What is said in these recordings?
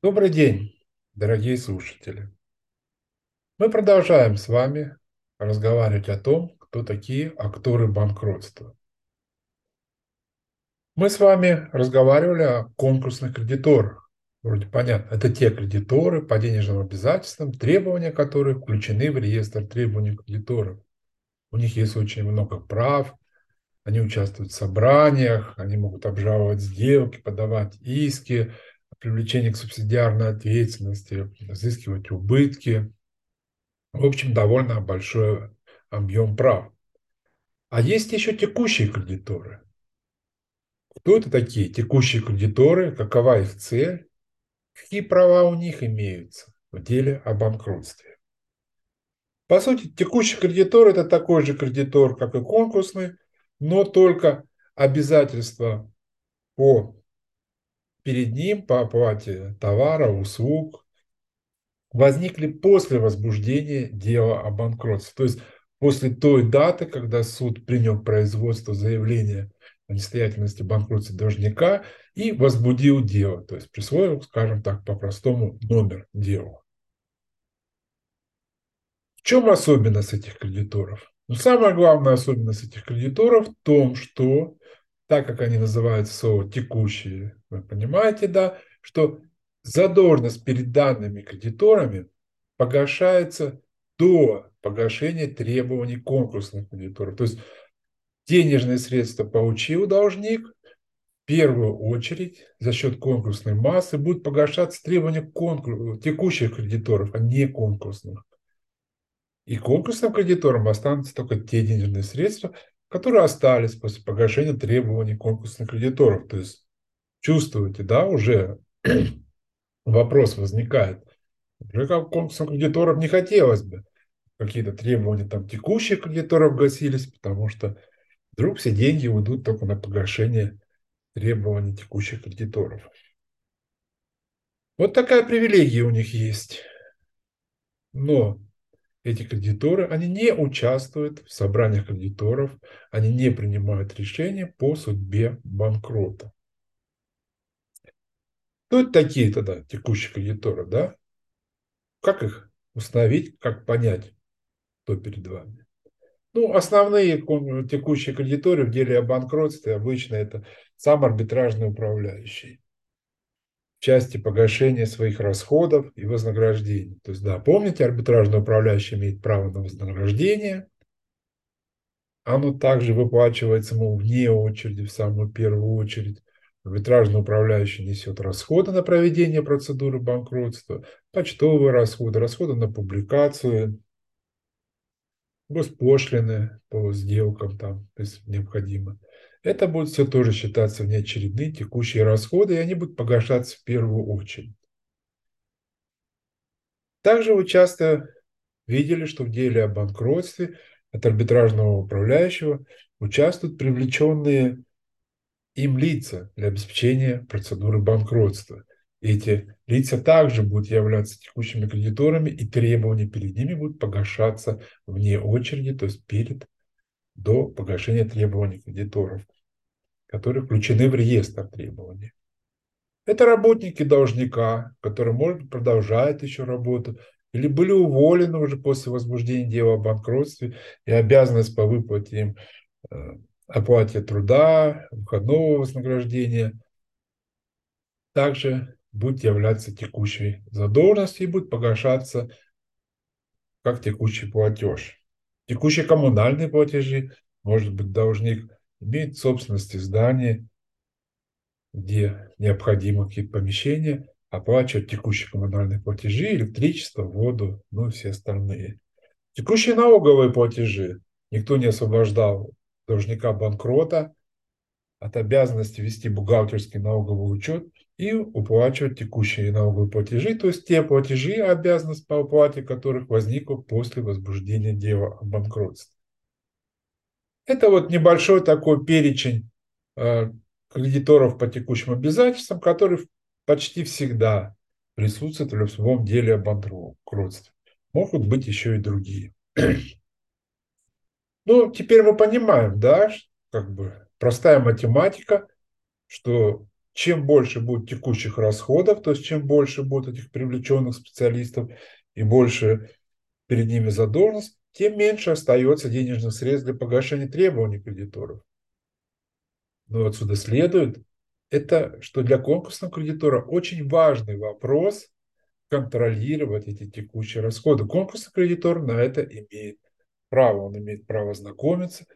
Добрый день, дорогие слушатели. Мы продолжаем с вами разговаривать о том, кто такие акторы банкротства. Мы с вами разговаривали о конкурсных кредиторах. Вроде понятно, это те кредиторы по денежным обязательствам, требования которых включены в реестр требований кредиторов. У них есть очень много прав, они участвуют в собраниях, они могут обжаловать сделки, подавать иски, привлечение к субсидиарной ответственности, взыскивать убытки. В общем, довольно большой объем прав. А есть еще текущие кредиторы. Кто это такие текущие кредиторы, какова их цель, какие права у них имеются в деле о банкротстве? По сути, текущий кредитор – это такой же кредитор, как и конкурсный, но только обязательства перед ним по оплате товара, услуг возникли после возбуждения дела о банкротстве. То есть после той даты, когда суд принял производство заявления о несостоятельности банкротства должника и возбудил дело. То есть присвоил, скажем так, по-простому номер дела. В чем особенность этих кредиторов? Самая главная особенность этих кредиторов в том, что так как они называются слово «текущие», вы понимаете, да, что задолженность перед данными кредиторами погашается до погашения требований конкурсных кредиторов. То есть денежные средства получил должник, в первую очередь за счет конкурсной массы будут погашаться требования текущих кредиторов, а не конкурсных. И конкурсным кредиторам останутся только те денежные средства, которые остались после погашения требований конкурсных кредиторов. То есть, чувствуете, да, уже вопрос возникает. Уже как конкурсных кредиторов не хотелось бы. Какие-то требования там текущих кредиторов гасились, потому что вдруг все деньги уйдут только на погашение требований текущих кредиторов. Вот такая привилегия у них есть. Но эти кредиторы, они не участвуют в собраниях кредиторов, они не принимают решения по судьбе банкрота. Кто это такие тогда текущие кредиторы, да? Как их установить, как понять, кто перед вами? Основные текущие кредиторы в деле о банкротстве обычно это сам арбитражный управляющий в части погашения своих расходов и вознаграждений. То есть, да, помните, арбитражный управляющий имеет право на вознаграждение. Оно также выплачивается ему вне очереди, в самую первую очередь. Арбитражный управляющий несет расходы на проведение процедуры банкротства, почтовые расходы, расходы на публикацию, госпошлины по сделкам, там, если необходимо. Это будет все тоже считаться внеочередные текущие расходы, и они будут погашаться в первую очередь. Также вы часто видели, что в деле о банкротстве от арбитражного управляющего участвуют привлеченные им лица для обеспечения процедуры банкротства. Эти лица также будут являться текущими кредиторами, и требования перед ними будут погашаться вне очереди, то есть до погашения требований кредиторов, которые включены в реестр требований. Это работники должника, которые, может быть, продолжают еще работу или были уволены уже после возбуждения дела о банкротстве, и обязанность по выплате им оплате труда, выходного вознаграждения также будет являться текущей задолженностью и будет погашаться как текущий платеж. Текущие коммунальные платежи, может быть, должник имеет в собственности здание, где необходимо какие-то помещения, оплачивать текущие коммунальные платежи, электричество, воду, и все остальные. Текущие налоговые платежи. Никто не освобождал должника-банкрота от обязанности вести бухгалтерский налоговый учет и уплачивать текущие налоговые платежи, то есть те платежи, обязанность по уплате которых возникла после возбуждения дела о банкротстве. Это небольшой такой перечень кредиторов по текущим обязательствам, которые почти всегда присутствуют в любом деле о банкротстве. Могут быть еще и другие. Теперь мы понимаем, да, простая математика, что чем больше будет текущих расходов, то есть чем больше будет этих привлеченных специалистов и больше перед ними задолженность, тем меньше остается денежных средств для погашения требований кредиторов. Но отсюда следует, это, что для конкурсного кредитора очень важный вопрос контролировать эти текущие расходы. Конкурсный кредитор на это имеет право. Он имеет право знакомиться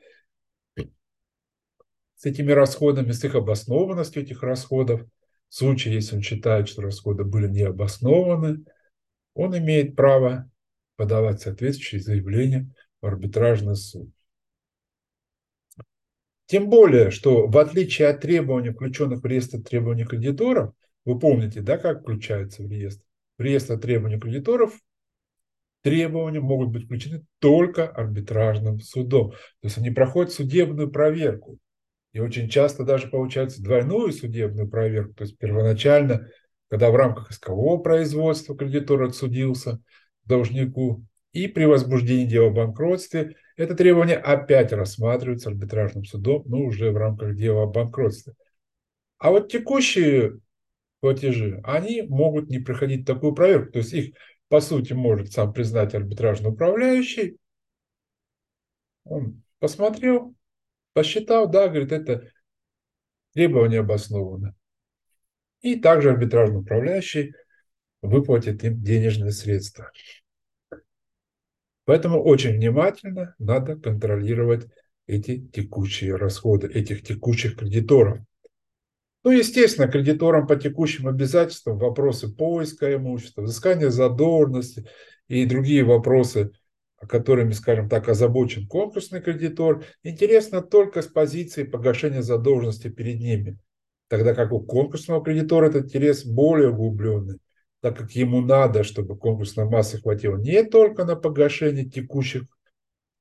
с этими расходами, с их обоснованностью этих расходов. В случае, если он считает, что расходы были необоснованы, он имеет право подавать соответствующие заявления в арбитражный суд. Тем более, что в отличие от требований, включенных в реестр требований кредиторов, вы помните, да, как включается в реестр требований кредиторов, требования могут быть включены только арбитражным судом. То есть они проходят судебную проверку. И очень часто даже получается двойную судебную проверку. То есть первоначально, когда в рамках искового производства кредитор отсудился должнику, и при возбуждении дела о банкротстве это требование опять рассматривается арбитражным судом, но уже в рамках дела о банкротстве. А вот текущие платежи, они могут не проходить такую проверку. То есть их, по сути, может сам признать арбитражный управляющий. Он посмотрел, посчитал, да, говорит, это требование обосновано. И также арбитражный управляющий выплатит им денежные средства. Поэтому очень внимательно надо контролировать эти текущие расходы, этих текущих кредиторов. Ну, естественно, кредиторам по текущим обязательствам вопросы поиска имущества, взыскания задолженности и другие вопросы, которыми, скажем так, озабочен конкурсный кредитор, интересно только с позиции погашения задолженности перед ними, тогда как у конкурсного кредитора этот интерес более углубленный, так как ему надо, чтобы конкурсной массы хватило не только на погашение текущих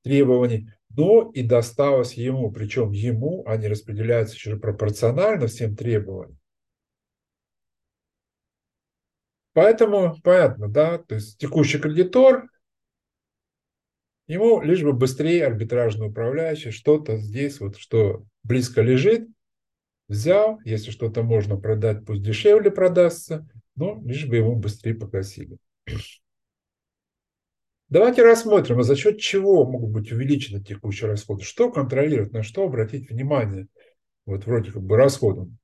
требований, но и досталось ему, причем ему они распределяются еще пропорционально всем требованиям. Поэтому, понятно, да, то есть текущий кредитор, ему лишь бы быстрее арбитражный управляющий что-то здесь, вот что близко лежит, взял, если что-то можно продать, пусть дешевле продастся, но лишь бы ему быстрее погасили. Давайте рассмотрим, а за счет чего могут быть увеличены текущие расходы, что контролировать, на что обратить внимание, вот вроде как бы расходам.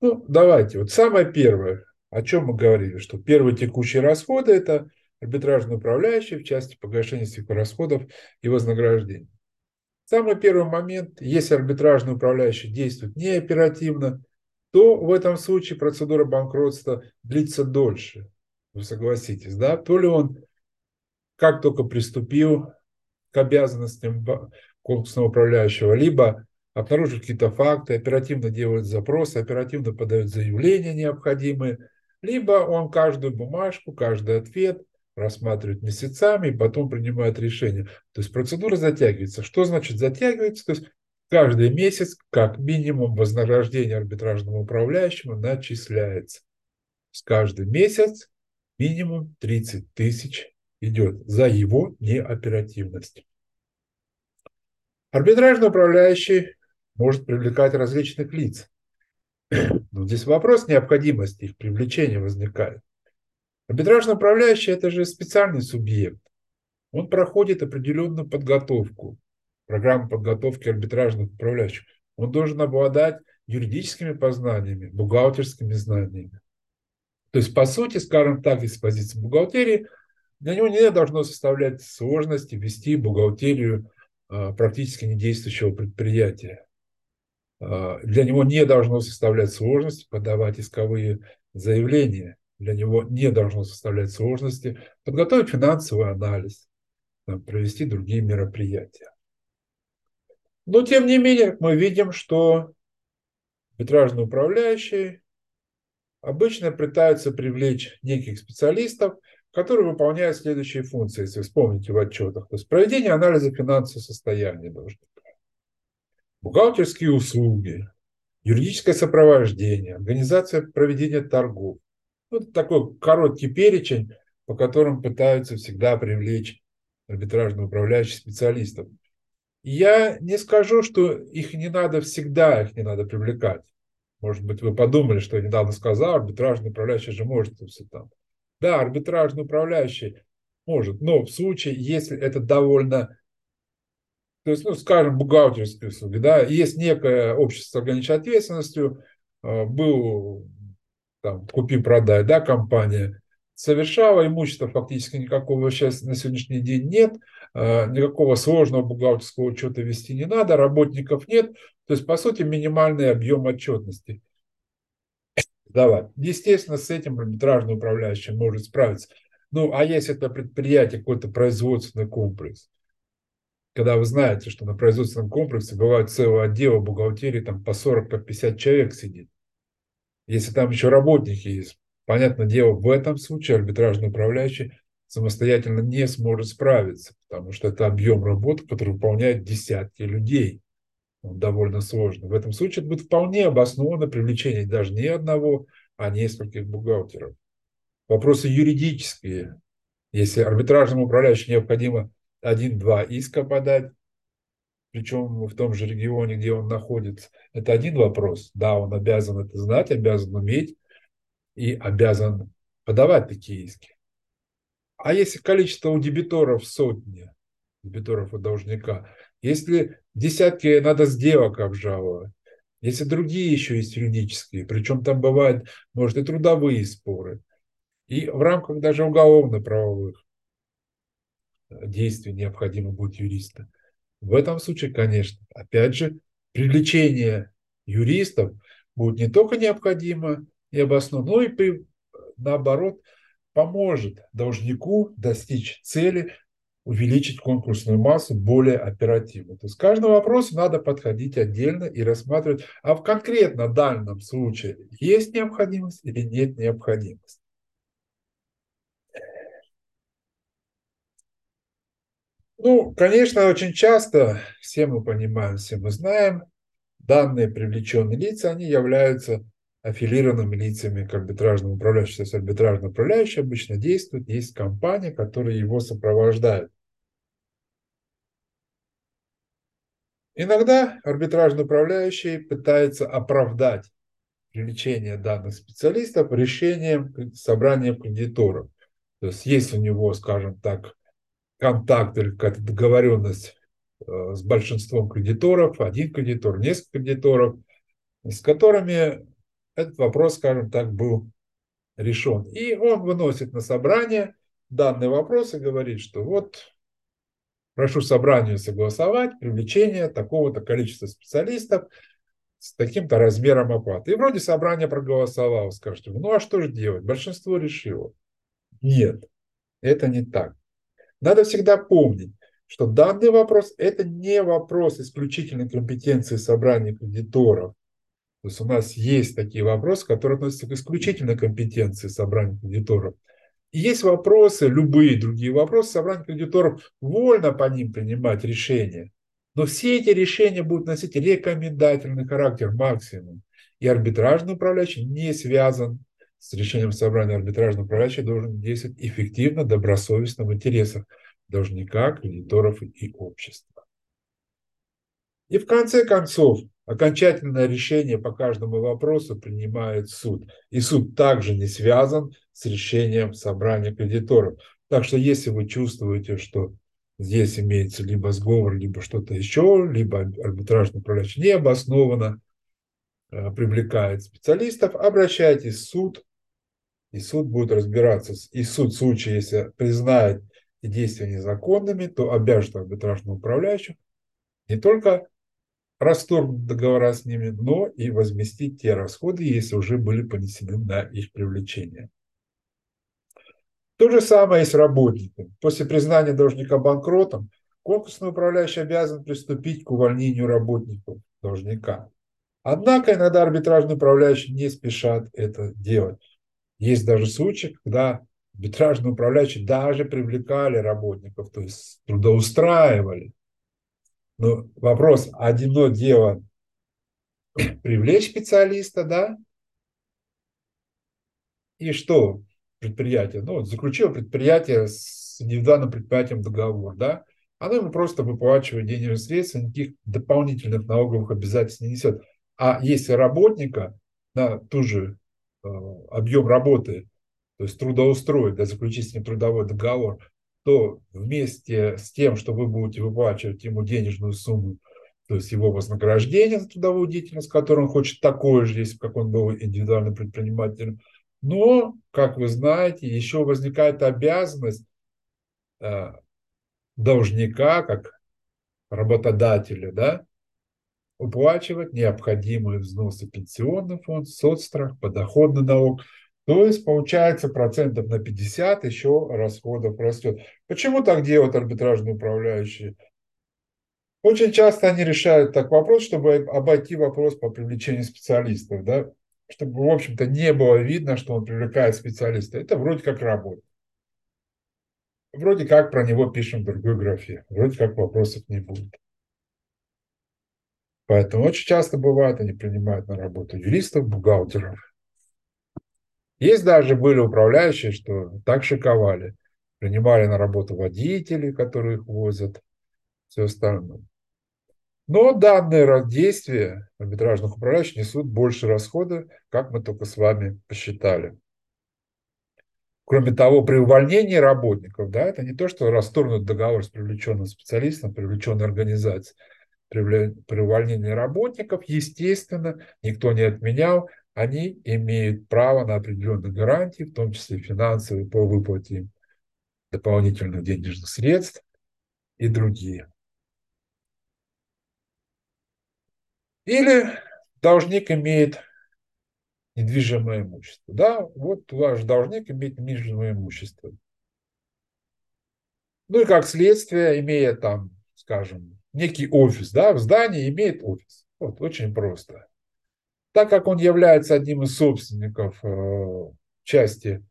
Ну, давайте, вот самое первое, о чем мы говорили, что первые текущие расходы – это арбитражный управляющий в части погашения всех расходов и вознаграждений. Самый первый момент, если арбитражный управляющий действует неоперативно, то в этом случае процедура банкротства длится дольше. Вы согласитесь, да? То ли он как только приступил к обязанностям конкурсного управляющего, либо обнаружил какие-то факты, оперативно делает запросы, оперативно подает заявления необходимые, либо он каждую бумажку, каждый ответ рассматривает месяцами и потом принимает решение. То есть процедура затягивается. Что значит затягивается? То есть каждый месяц, как минимум, вознаграждение арбитражному управляющему начисляется. Каждый месяц минимум 30 тысяч идет за его неоперативность. Арбитражный управляющий может привлекать различных лиц. Но здесь вопрос необходимости их привлечения возникает. Арбитражный управляющий – это же специальный субъект. Он проходит определенную подготовку. Программа подготовки арбитражных управляющих, он должен обладать юридическими познаниями, бухгалтерскими знаниями. То есть, по сути, скажем так, из позиции бухгалтерии, для него не должно составлять сложности вести бухгалтерию практически недействующего предприятия. Для него не должно составлять сложности подавать исковые заявления. Для него не должно составлять сложности подготовить финансовый анализ, провести другие мероприятия. Но, тем не менее, мы видим, что арбитражный управляющий обычно пытаются привлечь неких специалистов, которые выполняют следующие функции, если вспомните в отчетах. То есть проведение анализа финансового состояния должника, бухгалтерские услуги, юридическое сопровождение, организация проведения торгов. Вот такой короткий перечень, по которым пытаются всегда привлечь арбитражно управляющих специалистов. Я не скажу, что их не надо всегда, их не надо привлекать. Может быть, вы подумали, что я недавно сказал, арбитражный управляющий же может все там. Да, арбитражный управляющий может, но в случае, если это довольно, то есть, ну, скажем, бухгалтерские услуги, да, есть некое общество с ограниченной ответственностью, был там купи-продай, да, компания совершала, имущества фактически никакого сейчас на сегодняшний день нет, никакого сложного бухгалтерского учета вести не надо, работников нет, то есть, по сути, минимальный объем отчетности. Давай. Естественно, с этим арбитражный управляющий может справиться. Ну, а если это предприятие, какой-то производственный комплекс, когда вы знаете, что на производственном комплексе бывают целые отделы бухгалтерии, там по 40-50 человек сидит, если там еще работники есть, понятное дело, в этом случае арбитражный управляющий самостоятельно не сможет справиться, потому что это объем работы, который выполняет десятки людей. Он довольно сложный. В этом случае это будет вполне обосновано привлечение даже не одного, а нескольких бухгалтеров. Вопросы юридические. Если арбитражному управляющему необходимо 1-2 иска подать, причем в том же регионе, где он находится, это один вопрос. Да, он обязан это знать, обязан уметь и обязан подавать такие иски. А если количество у дебиторов сотни, дебиторов у должника, если десятки надо сделок обжаловать, если другие еще есть юридические, причем там бывают, может, и трудовые споры, и в рамках даже уголовно-правовых действий необходимо будет юриста. В этом случае, конечно, опять же, привлечение юристов будет не только необходимо и обосновано, но и, наоборот, поможет должнику достичь цели, увеличить конкурсную массу более оперативно. То есть к каждому вопросу надо подходить отдельно и рассматривать, а в конкретно данном случае есть необходимость или нет необходимости. Ну, конечно, очень часто, все мы понимаем, все мы знаем, данные привлеченные лица, они являются аффилированными лицами к арбитражному управляющему. То есть арбитражный управляющий обычно действует, есть компания, которая его сопровождает. Иногда арбитражный управляющий пытается оправдать привлечение данных специалистов решением собрания кредиторов. То есть есть у него, скажем так, контакт или какая-то договоренность с большинством кредиторов, один кредитор, несколько кредиторов, с которыми этот вопрос, скажем так, был решен. И он выносит на собрание данный вопрос и говорит, что вот прошу собранию согласовать привлечение такого-то количества специалистов с таким-то размером оплаты. И вроде собрание проголосовало, скажете, ну а что же делать? Большинство решило. Нет, это не так. Надо всегда помнить, что данный вопрос – это не вопрос исключительной компетенции собрания кредиторов. То есть у нас есть такие вопросы, которые относятся к исключительной компетенции собрания кредиторов. И есть вопросы, любые другие вопросы, собрание кредиторов вольно по ним принимать решения. Но все эти решения будут носить рекомендательный характер максимум. И арбитражный управляющий не связан с решением собрания. Арбитражный управляющий должен действовать эффективно, добросовестно в интересах должника, кредиторов и общества. И в конце концов, окончательное решение по каждому вопросу принимает суд. И суд также не связан с решением собрания кредиторов. Так что если вы чувствуете, что здесь имеется либо сговор, либо что-то еще, либо арбитражный управляющий необоснованно привлекает специалистов, обращайтесь в суд, и суд будет разбираться. И суд в случае, если признает действия незаконными, то обяжет арбитражного управляющего не только расторгнуть договора с ними, но и возместить те расходы, если уже были понесены на их привлечение. То же самое и с работниками. После признания должника банкротом, конкурсный управляющий обязан приступить к увольнению работников должника. Однако иногда арбитражный управляющий не спешат это делать. Есть даже случаи, когда арбитражные управляющие даже привлекали работников, то есть трудоустраивали. Но вопрос, одно дело привлечь специалиста, да, и что предприятие, ну, заключило предприятие с индивидуальным предприятием договор, да, оно ему просто выплачивает денежные средства, никаких дополнительных налоговых обязательств не несет. А если работника на тоже объем работы, то есть трудоустроить, да, заключительный трудовой договор, то вместе с тем, что вы будете выплачивать ему денежную сумму, то есть его вознаграждение за трудовую деятельность, которую он хочет такое же, если как он был индивидуальным предпринимателем. Но, как вы знаете, еще возникает обязанность должника, как работодателя, да, уплачивать необходимые взносы в пенсионный фонд, соцстрах, подоходный налог. То есть, получается, процентов на 50 еще расходов растет. Почему так делают арбитражные управляющие? Очень часто они решают так вопрос, чтобы обойти вопрос по привлечению специалистов, да? Чтобы, в общем-то, не было видно, что он привлекает специалиста. Это вроде как работа. Вроде как про него пишем в другой графе. Вроде как вопросов не будет. Поэтому очень часто бывает, они принимают на работу юристов, бухгалтеров. Есть даже были управляющие, что так шиковали. Принимали на работу водителей, которые их возят, все остальное. Но данные действия арбитражных управляющих несут больше расхода, как мы только с вами посчитали. Кроме того, при увольнении работников, да, это не то, что расторгнут договор с привлеченным специалистом, привлеченной организацией. При увольнении работников, естественно, никто не отменял, они имеют право на определенные гарантии, в том числе финансовые, по выплате дополнительных денежных средств и другие. Или должник имеет недвижимое имущество. Да, вот ваш должник имеет недвижимое имущество. Ну и как следствие, имея там, скажем, некий офис, да, в здании имеет офис. Вот, очень просто. Так как он является одним из собственников части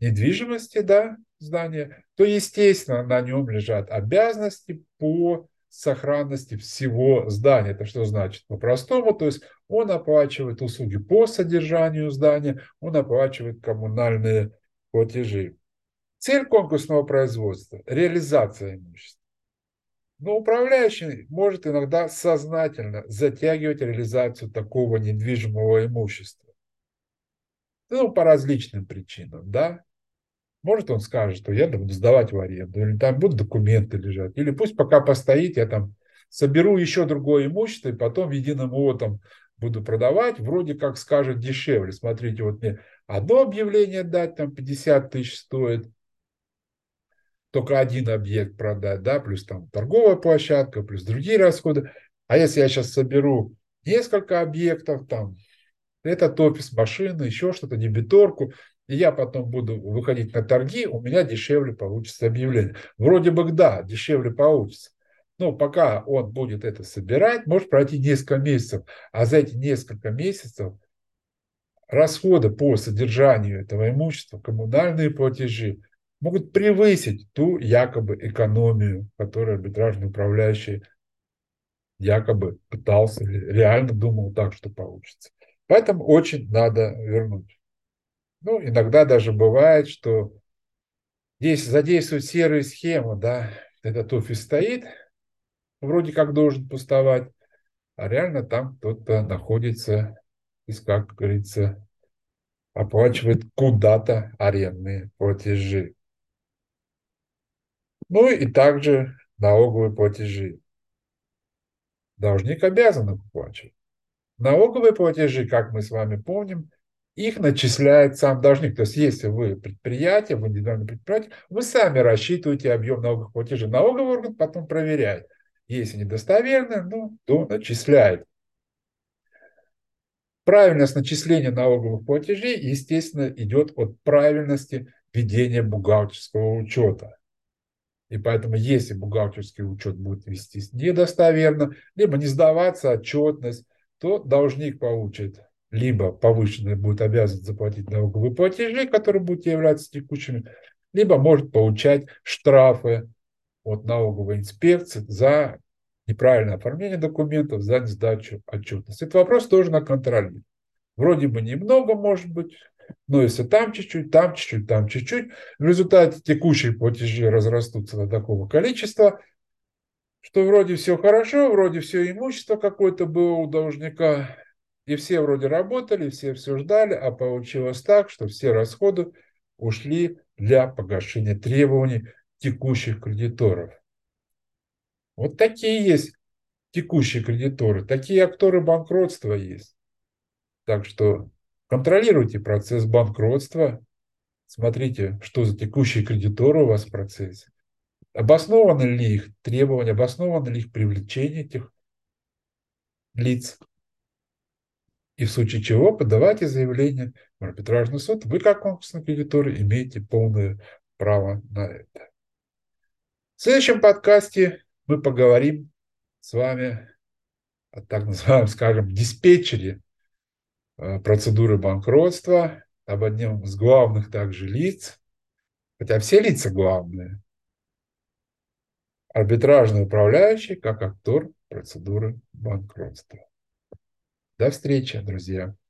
недвижимости, да, здания, то, естественно, на нем лежат обязанности по сохранности всего здания. Это что значит? По-простому, то есть он оплачивает услуги по содержанию здания, он оплачивает коммунальные платежи. Цель конкурсного производства – реализация имущества. Но управляющий может иногда сознательно затягивать реализацию такого недвижимого имущества. Ну, по различным причинам, да. Может, он скажет, что я буду сдавать в аренду, или там будут документы лежать, или пусть пока постоит, я там соберу еще другое имущество, и потом единым лотом буду продавать, вроде как скажет дешевле. Смотрите, вот мне одно объявление дать, там 50 тысяч стоит, только один объект продать, да, плюс там торговая площадка, плюс другие расходы. А если я сейчас соберу несколько объектов, там, этот офис, машины, еще что-то, дебиторку, и я потом буду выходить на торги, у меня дешевле получится объявление. Вроде бы да, дешевле получится. Но пока он будет это собирать, может пройти несколько месяцев. А за эти несколько месяцев расходы по содержанию этого имущества, коммунальные платежи, могут превысить ту якобы экономию, которую арбитражный управляющий якобы пытался, реально думал так, что получится. Поэтому очень надо вернуть. Ну, иногда даже бывает, что здесь задействуют серые схемы, да, этот офис стоит, вроде как должен пустовать, а реально там кто-то находится и, как говорится, оплачивает куда-то арендные платежи. Ну и также налоговые платежи. Должник обязан их оплачивать. Налоговые платежи, как мы с вами помним, их начисляет сам должник. То есть, если вы предприятие, вы индивидуальное предприятие, вы сами рассчитываете объем налоговых платежей. Налоговый орган потом проверяет. Если недостоверно, ну, то начисляет. Правильность начисления налоговых платежей, естественно, идет от правильности ведения бухгалтерского учета. И поэтому, если бухгалтерский учет будет вестись недостоверно, либо не сдаваться отчетность, то должник получит либо повышенный будет обязан заплатить налоговые платежи, которые будут являться текущими, либо может получать штрафы от налоговой инспекции за неправильное оформление документов, за несдачу отчетности. Этот вопрос тоже на контроле. Вроде бы немного, может быть, но если там чуть-чуть, там чуть-чуть, там чуть-чуть, в результате текущие платежи разрастутся до такого количества, что вроде все хорошо, вроде все имущество какое-то было у должника, И все вроде работали, все все ждали, а получилось так, что все расходы ушли для погашения требований текущих кредиторов. Вот такие есть текущие кредиторы, такие акторы банкротства есть. Так что контролируйте процесс банкротства, смотрите, что за текущие кредиторы у вас в процессе. Обоснованы ли их требования, обоснованы ли их привлечение этих лиц. И в случае чего подавайте заявление в арбитражный суд. Вы, как конкурсный кредитор, имеете полное право на это. В следующем подкасте мы поговорим с вами о так называемом, скажем, диспетчере процедуры банкротства, об одном из главных также лиц, хотя все лица главные, арбитражный управляющий как актор процедуры банкротства. До встречи, друзья!